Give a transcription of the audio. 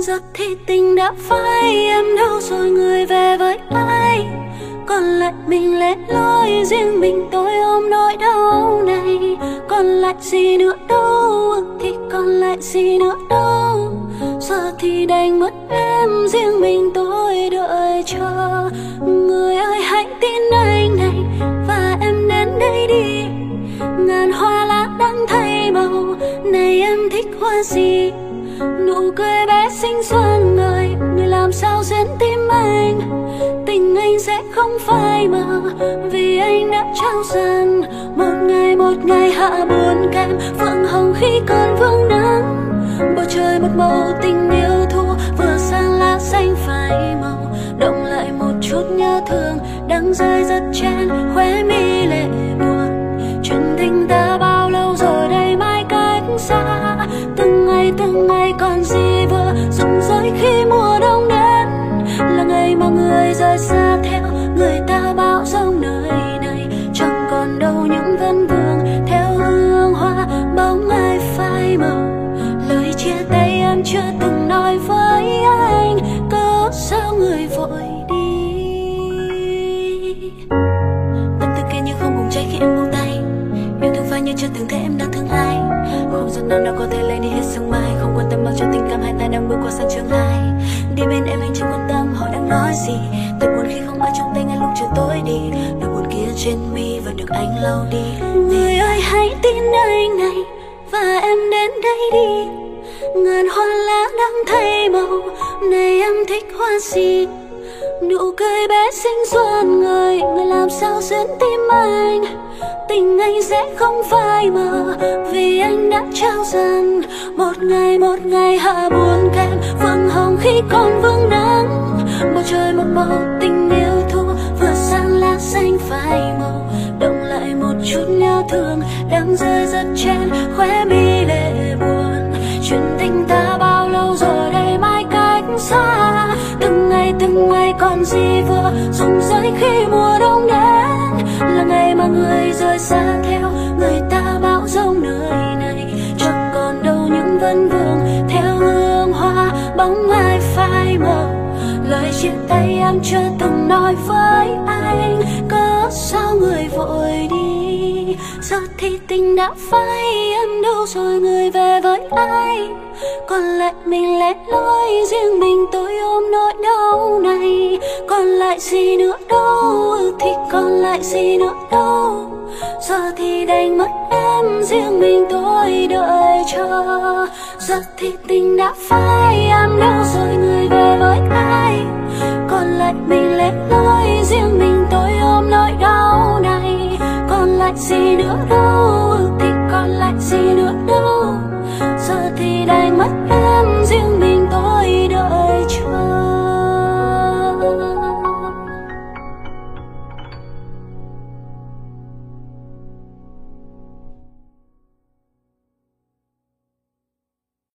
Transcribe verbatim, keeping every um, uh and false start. Giấc thì tình đã phai, em đâu rồi, người về với ai? Còn lại mình lẻ loi, riêng mình tôi ôm nỗi đau này. Còn lại gì nữa đâu, thì còn lại gì nữa đâu. Giờ thì đành mất em, riêng mình tôi đợi chờ. Người ơi hãy tin anh này, và em đến đây đi. Ngàn hoa lá đang thay màu, này em thích hoa gì? Nụ cười bé xinh xuân người, người làm sao diễn tim anh? Tình anh sẽ không phai mờ, vì anh đã trao dần. Một ngày một ngày hạ buồn cam, phượng hồng khi còn vương nắng. Bầu trời một màu tình yêu thu, vừa sang lá xanh phai màu. Động lại một chút nhớ thương, đang rơi rất chen, khóe mi lệ buồn. Chuyện tình ta bao lâu rồi đây mãi cách xa. Từng ngày từng ngày còn gì vừa, rụng rơi khi mùa đông đến. Là ngày mà người rời xa theo người ta bão giông nơi này. Chẳng còn đâu những vấn vương theo hương hoa, bóng ai phai màu. Lời chia tay em chưa từng nói với anh, cớ sao người vội đi? Tâm tư kia như không bùng cháy khi em buông tay. Yêu thương phai như chưa từng thấy em đã thương ai. Không giọt nào đã có thể lấy đi hết sương mai. Không quan tâm bao cho tình cảm hai ta đang bước qua sang chương hai. Đi bên em anh chẳng quan tâm họ đang nói gì. Tôi buồn khi không ai trong tay ngay lúc chiều tối đi. Nỗi buồn kia trên mi và được anh lau đi. Người ơi hãy tin anh này, và em đến đây đi. Ngàn hoa lá đang thay màu, này em thích hoa gì? Nụ cười bé xinh xuân người, người làm sao diễn tim anh? Tình anh sẽ không phai mờ, vì anh đã trao dần. Một ngày một ngày hạ buồn cam, phượng hồng khi còn vương nắng. Bầu trời một màu tình yêu thu, vừa sang lá xanh phai màu. Động lại một chút nhớ thương, đang rơi rất chen, khóe mi lệ buồn. Chuyện tình ta bao lâu rồi đây mãi cách xa. Từng ngày từng ngày còn gì vừa, rụng rơi khi mùa đông đến. Là ngày mà người rời xa theo người ta bão giông nơi này. Chẳng còn đâu những vấn vương theo hương hoa, bóng ai phai mờ. Lời chia tay em chưa từng nói với anh, cớ sao người vội đi? Giờ thì tình đã phai, em đâu rồi, người về với ai? Còn lại mình lẻ loi, riêng mình tôi ôm nỗi đau này. Còn lại gì nữa đâu, thì còn lại gì nữa đâu. Giờ thì đành mất em, riêng mình tôi đợi chờ. Giờ thì tình đã phai, em đâu rồi, người về với ai? Còn lại mình lẻ loi, riêng mình tôi ôm nỗi đau này. Còn lại gì nữa đâu, thì còn lại gì nữa đâu. Giờ thì đành mất em,